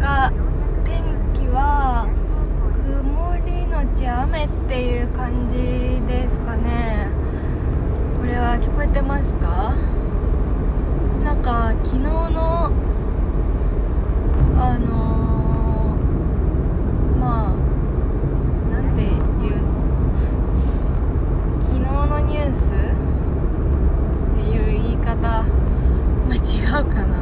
か天気は曇りのち雨っていう感じですかね。これは聞こえてますか？なんか昨日のまあなんていうの、昨日のニュースっていう言い方、違うかな。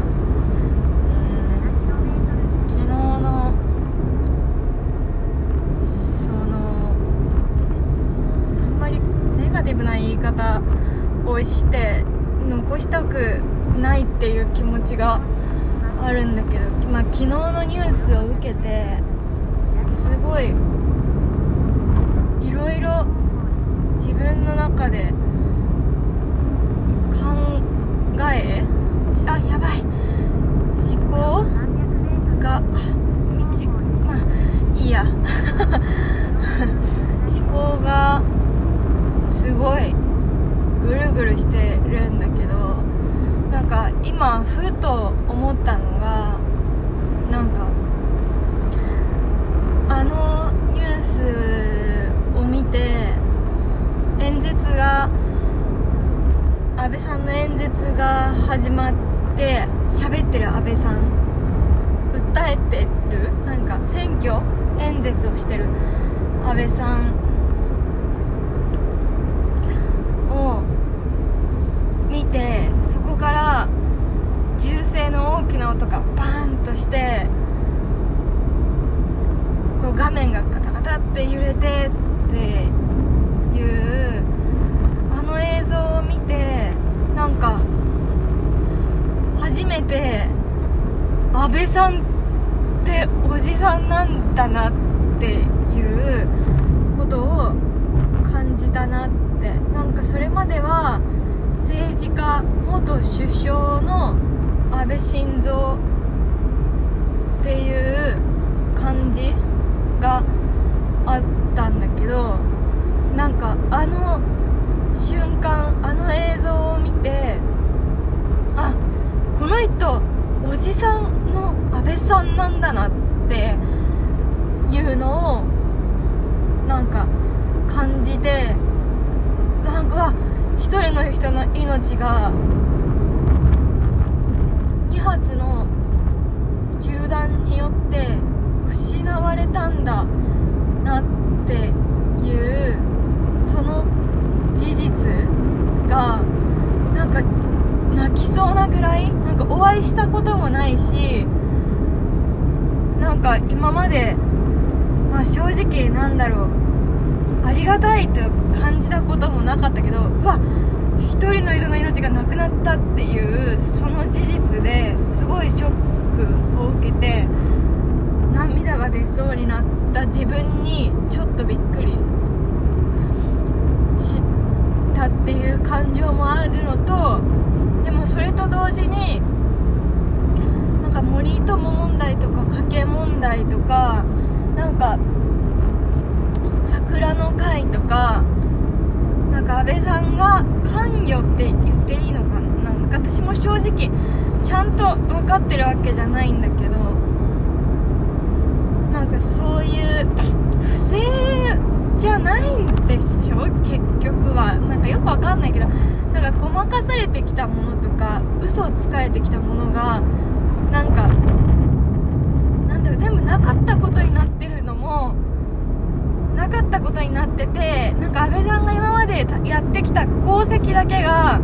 昨日のそのあんまりネガティブな言い方をして残したくないっていう気持ちがあるんだけど、まあ、昨日のニュースを受けてすごいいろいろ自分の中で考え、あ、やばい、思考がまあいいや思考がすごいぐるぐるしてるんだけど、なんか今ふと思ったのが、なんかあのニュースを見て演説が、安倍さんの演説が始まって、喋ってる安倍さん、訴えてる、なんか選挙演説をしてる安倍さんを見て、そこから銃声の大きな音がバーンとして、こう画面がカタカタって揺れてっていうあの映像を見て、なんか初めて安倍さんっておじさんなんだなっていうことを感じたなって。なんかそれまでは政治家、元首相の安倍晋三っていう感じがあったんだけど、なんかあの瞬間、あの映像を見て、あ、この人おじさんの安倍さんなんだなっていうのをなんか感じて、なんか一人の人の命が2発の銃弾によって失われたんだなっていうその事実が、なんか泣きそうなぐらい、なんかお会いしたこともないし、なんか今まで、まあ、正直なんだろう、ありがたいと感じたこともなかったけど、うわ、一人の人の命がなくなったっていうその事実ですごいショックを受けて、涙が出そうになった自分にちょっとびっくりしたっていう感情もあるのと、でもそれと同時になんか森友問題とか家計問題とか、なんか桜の会とか、なんか安倍さんが関与って言っていいのかな、なんか私も正直ちゃんと分かってるわけじゃないんだけど、なんかそういう不正じゃないんでしょ結局は、なんかよく分かんないけど、なんかごまかされてきたものとか嘘をつかれてきたものが、なんかなんだか全部なかったことになってるのもなかったことになってて、なんか安倍さんが今までやってきた功績だけが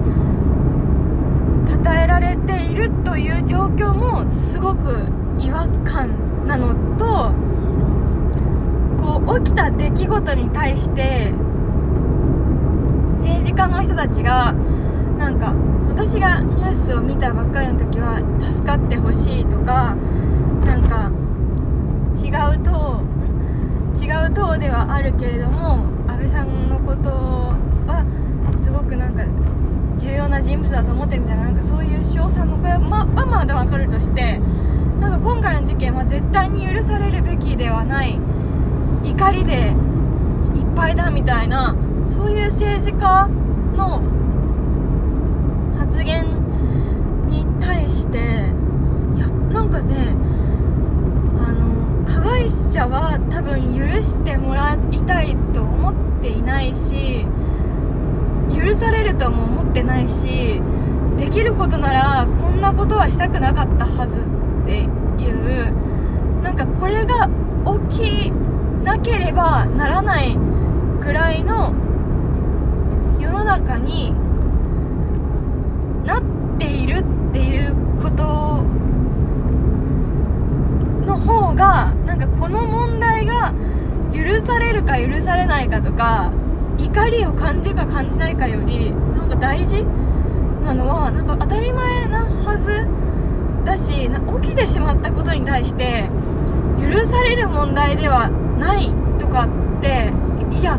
称えられているという状況もすごく違和感なのと、こう起きた出来事に対して政治家の人たちが、なんか私がニュースを見たばっかりの時は助かってほしいとか、なんか違う党ではあるけれども安倍さんのことはすごくなんか重要な人物だと思ってるみたいな、なんかそういう称賛の声はまだ分かるとして、なんか今回の事件は絶対に許されるべきではない、怒りでいっぱいだみたいな、そういう政治家の発言に対して、いやなんかね、者は多分許してもらいたいと思っていないし、許されるとも思ってないし、できることならこんなことはしたくなかったはずっていう、なんかこれが起きなければならないくらいの世の中になっているっていうことの方が、なんかこの問題が許されるか許されないかとか、怒りを感じるか感じないかよりなんか大事なのは、なんか当たり前なはずだし、起きてしまったことに対して許される問題ではないとかって、いや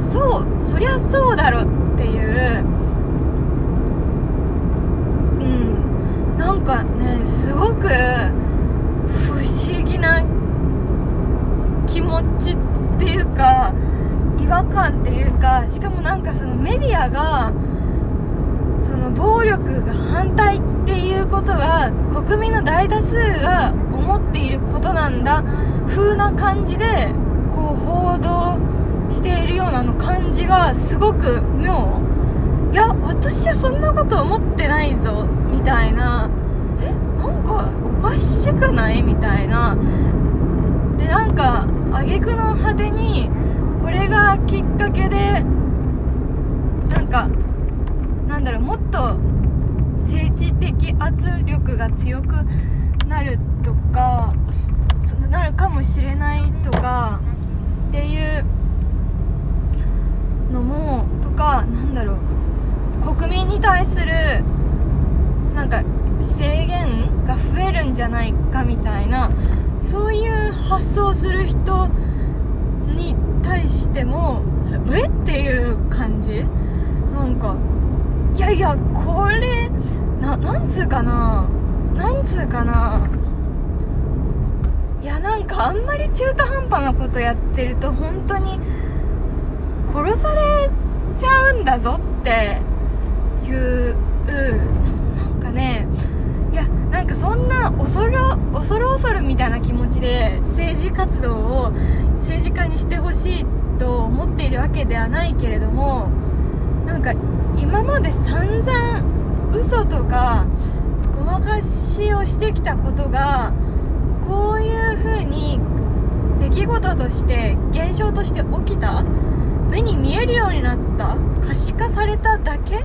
そうそりゃそうだろっていう、なんかね、すごく不思議な気持ちっていうか、違和感っていうか、しかもなんかそのメディアがその暴力が反対っていうことが国民の大多数が思っていることなんだ風な感じでこう報道しているようなの感じがすごく妙。いや、私はそんなこと思ってないぞみたいな、なんかおかしくないみたいな。で、なんか挙句の果てにこれがきっかけで、なんかなんだろう、もっと政治的圧力が強くなるとか、なるかもしれないとかっていうのもとか、なんだろう、国民に対するなんか制限が増えるんじゃないかみたいな、そういう発想する人に対してもっていう感じ。なんかいやこれなんつうかな、いや、なんかあんまり中途半端なことやってると本当に殺されちゃうんだぞっていうなんかね、いや、なんかそんな恐るみたいな気持ちで政治活動を政治家にしてほしいと思っているわけではないけれども、なんか今まで散々嘘とかごまかしをしてきたことがこういう風に出来事として現象として起きた、目に見えるようになった、可視化されただけ、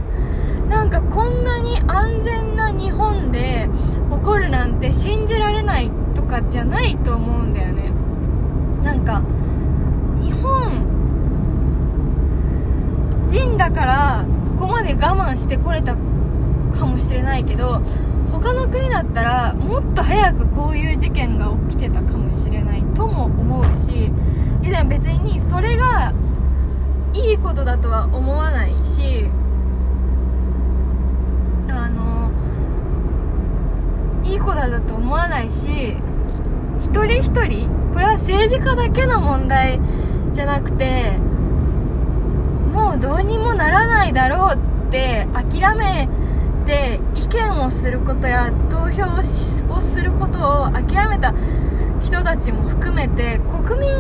なんかこんなに安全な日本で起こるなんて信じられないとかじゃないと思うんだよね。なんか日本人だからここまで我慢してこれたかもしれないけど、他の国だったらもっと早くこういう事件が起きてたかもしれないとも思うし、でも別にそれがいいことだとは思わないし、いい子だと思わないし、一人一人、これは政治家だけの問題じゃなくて、もうどうにもならないだろうって諦めて、意見をすることや投票をすることを諦めた人たちも含めて、国民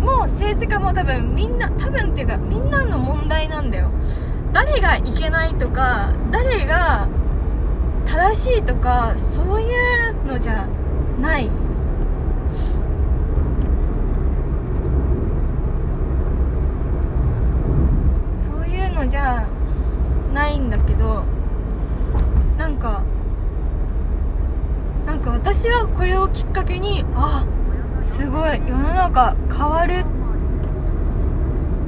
も政治家も多分みんなの問題なんだよ。誰がいけないとか、誰が正しいとか、そういうのじゃない。そういうのじゃないんだけど、なんか私はこれをきっかけに、すごい世の中変わる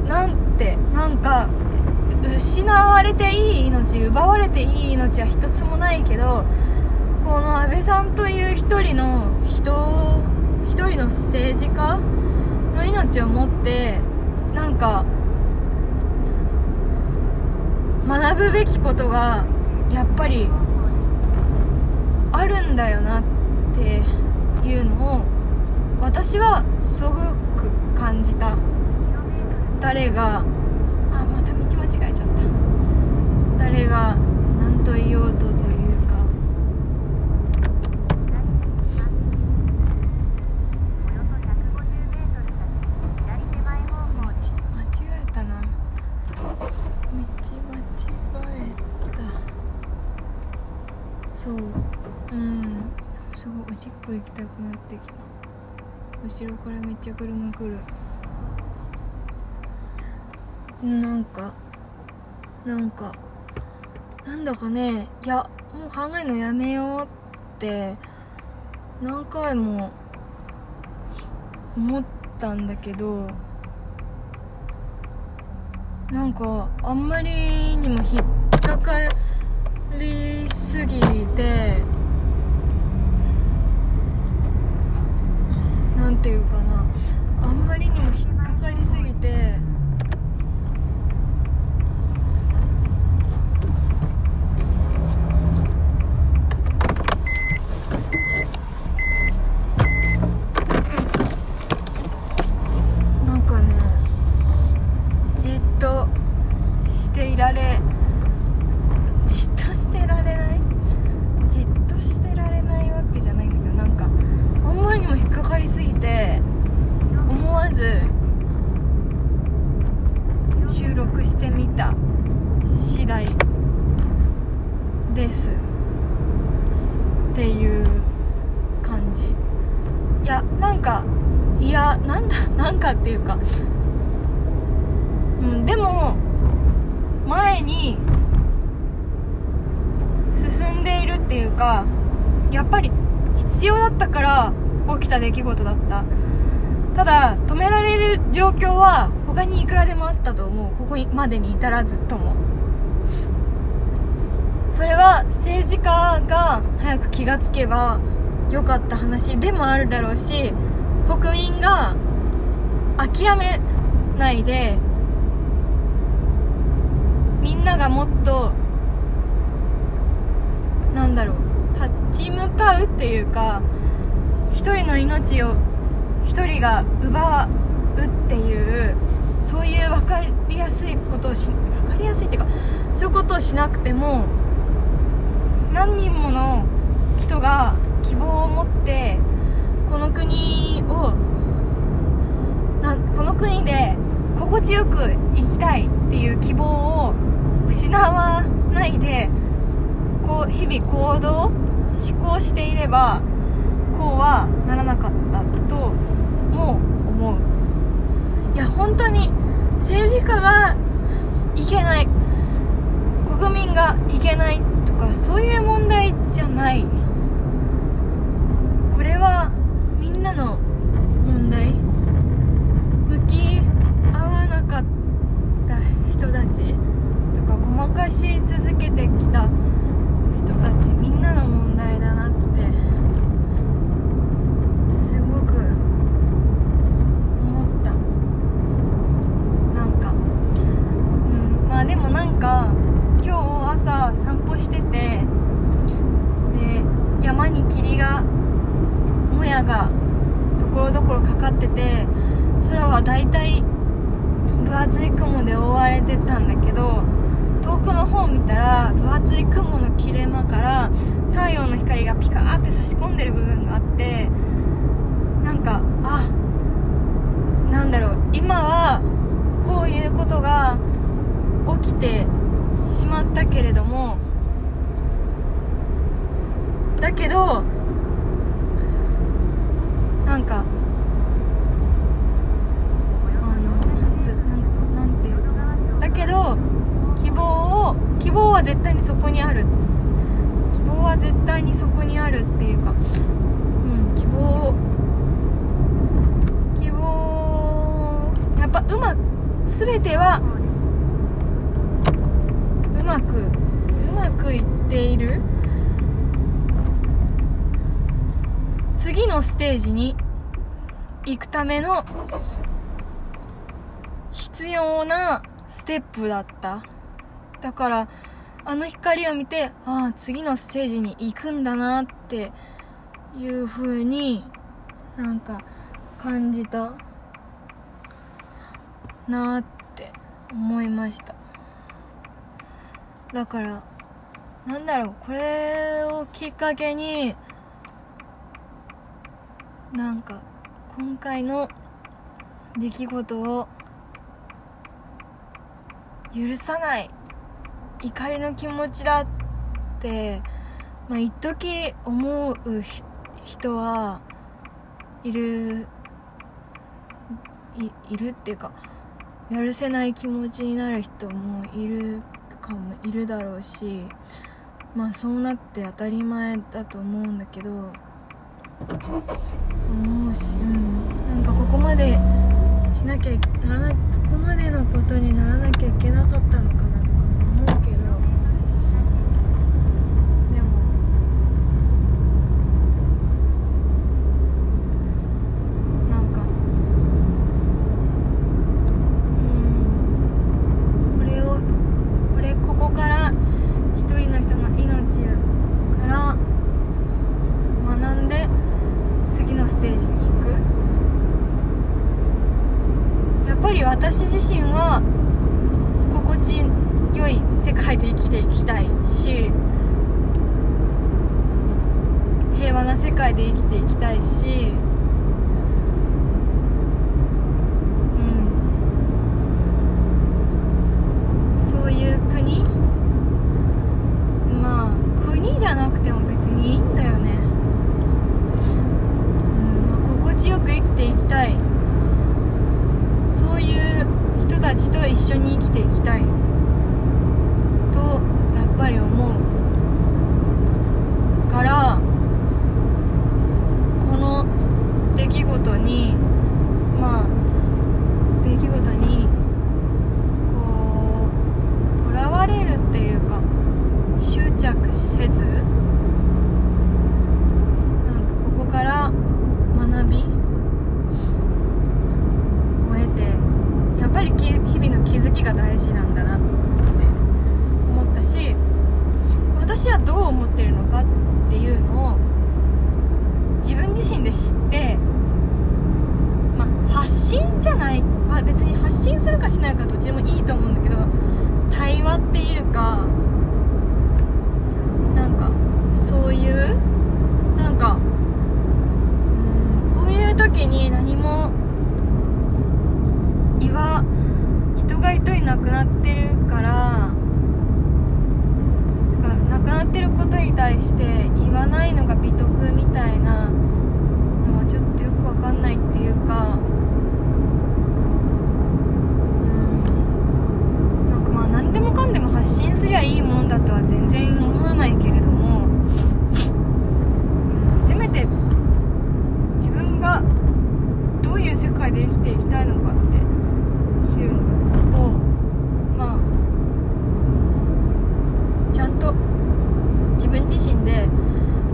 なんて、なんか失われていい命、奪われていい命は一つもないけど、この安倍さんという一人の政治家の命をもって、なんか学ぶべきことがやっぱりあるんだよなっていうのを私はすごく感じた。誰が何と言おうとというか、そう、すごいおしっこ行きたくなってきた。後ろからめっちゃ車来る。なんかなんだかね、いやもう考えるのやめようって何回も思ったんだけど、なんかあんまりにも引っかかりすぎて、なんていうかな、あんまりにも引っかかりすぎてじっとしてられないわけじゃないんだけど、なんかあんまりにも引っかかりすぎて思わず収録してみた次第ですっていう感じ。いやなんか、いやなんだ、なんかっていうか、でも前に進んでいるっていうか、やっぱり必要だったから起きた出来事だった。ただ止められる状況は他にいくらでもあったと思う。ここまでに至らずとも、それは政治家が早く気がつけばよかった話でもあるだろうし、国民が諦めないでみんながもっと立ち向かうっていうか、一人の命を一人が奪うっていう、そういう分かりやすいっていうか、そういうことをしなくても何人もの人が希望を持ってこの国で心地よく生きたいっていう希望を失わないで、こう日々行動思考していればこうはならなかったとも思う。いや本当に政治家がいけない、国民がいけないとかそういう問題じゃない。これはみんなの問題。向き合わなかった人たちとか、ごまかし続けてきた人たち、みんなの問題だなってすごく思った。まあでもなんか今日朝散歩してて、で山にもやがところどころかかってて、空はだいたい分厚い雲で覆われてたんだけど、遠くの方見たら分厚い雲の切れ間から太陽の光がピカーって差し込んでる部分があって、なんか今はこういうことが起きてしまったけれども、だけどなんか希望は絶対にそこにあるっていうか、やっぱ全てはうまくいっている、次のステージに行くための必要なステップだった。だからあの光を見て、次のステージに行くんだなっていう風になんか感じたなって思いました。だからこれをきっかけになんか今回の出来事を許さない怒りの気持ちだってまあ一時思う人はいるっていうか、やるせない気持ちになる人もいるだろうし、まあそうなって当たり前だと思うんだけど、思うし、なんかここまでしなきゃならない、ここまでのことにならなきゃいけなかったのかなとか思うけど、でもなんかここから一人の人の命から学んで次のステージに行く。やっぱり私自身は心地よい世界で生きていきたいし、平和な世界で生きていきたいし、そういう国、まあ国じゃなくても別にいいんだよね、まあ、心地よく生きていきたい、そういう人たちと一緒に生きていきたいとやっぱり思うから、この出来事にこうとらわれるっていうか、執着せず、なんかここから学び、やっぱり日々の気づきが大事なんだなって思ったし、私はどう思ってるのかっていうのを自分自身で知って、まあ、発信じゃない、まあ、別に発信するかしないかどっちでもいいと思うんだけど、対話っていうか、なんかそういうなんか、こういう時に何も人が一人亡くなってるから、亡くなってることに対して言わないのが美徳みたいなのはちょっとよく分かんないっていうか、なんかまあ何でもかんでも発信すりゃいいもんだとは全然思わないけれども、せめて自分がどういう世界で生きていきたいのかっていうのを、まあちゃんと自分自身で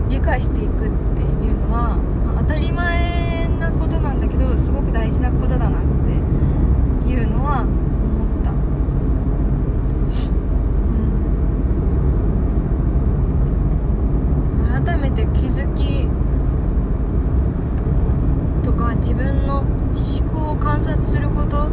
理解していくっていうのは、まあ、当たり前なことなんだけどすごく大事なことだなっていうのは思った。改めて気づきとか自分の思考を観察すること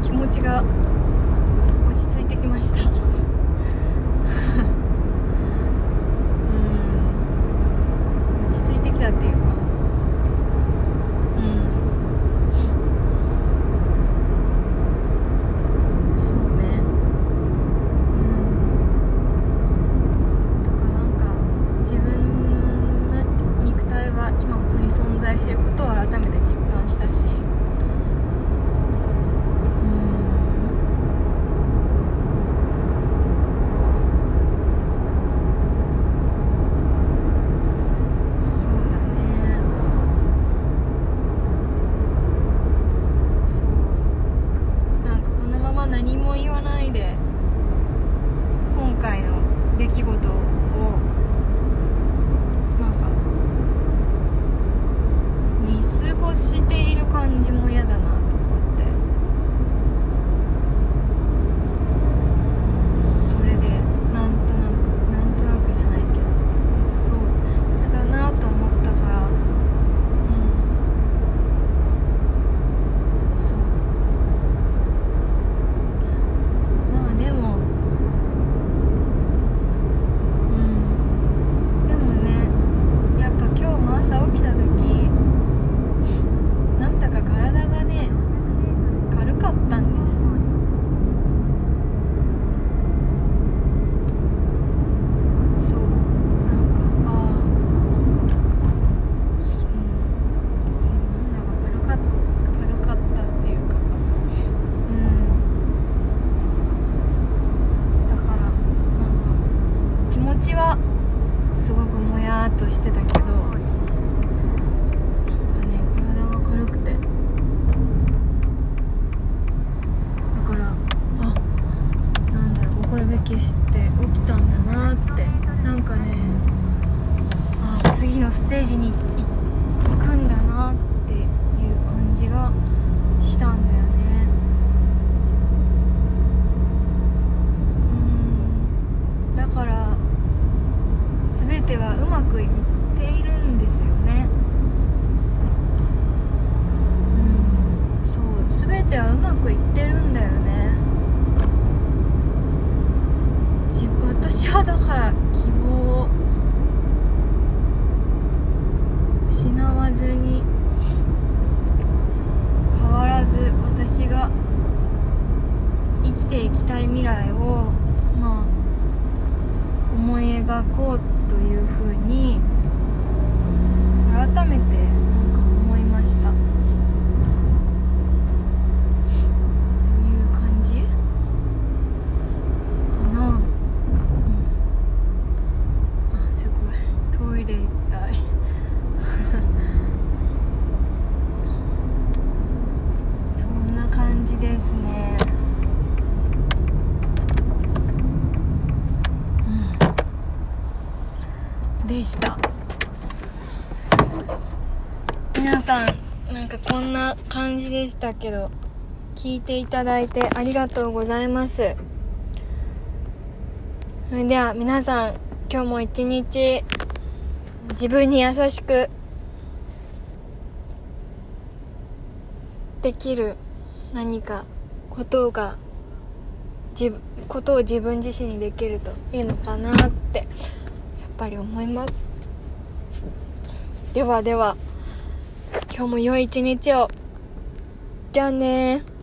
気持ちが落ち着いてきました人で今回の出来事をなんか見過ごしている感じも嫌だなと思って、それでなんとなくじゃないけどそうだなと思ったから、すごくもやーっとしてたけど、なんかね、体が軽くて、だからなんだろう、怒るべきして起きたんだなって、なんかね、次のステージに行くんだなっていう感じがしたんだよね。だから全てはうまくいっているんですよね。そう、全てはうまくいってるんだよね。私はだから希望を失わずに、変わらず私が生きていきたい未来を思い描こうというふうに改めてなんか思いましたという感じかな、すごいトイレ行きたいそんな感じですね。でした。皆さん、なんかこんな感じでしたけど、聞いていただいてありがとうございます。それでは皆さん、今日も一日自分に優しくできる何かことを自分自身にできるといいのかなってやっぱり思います。ではでは、今日も良い一日を。じゃあねー。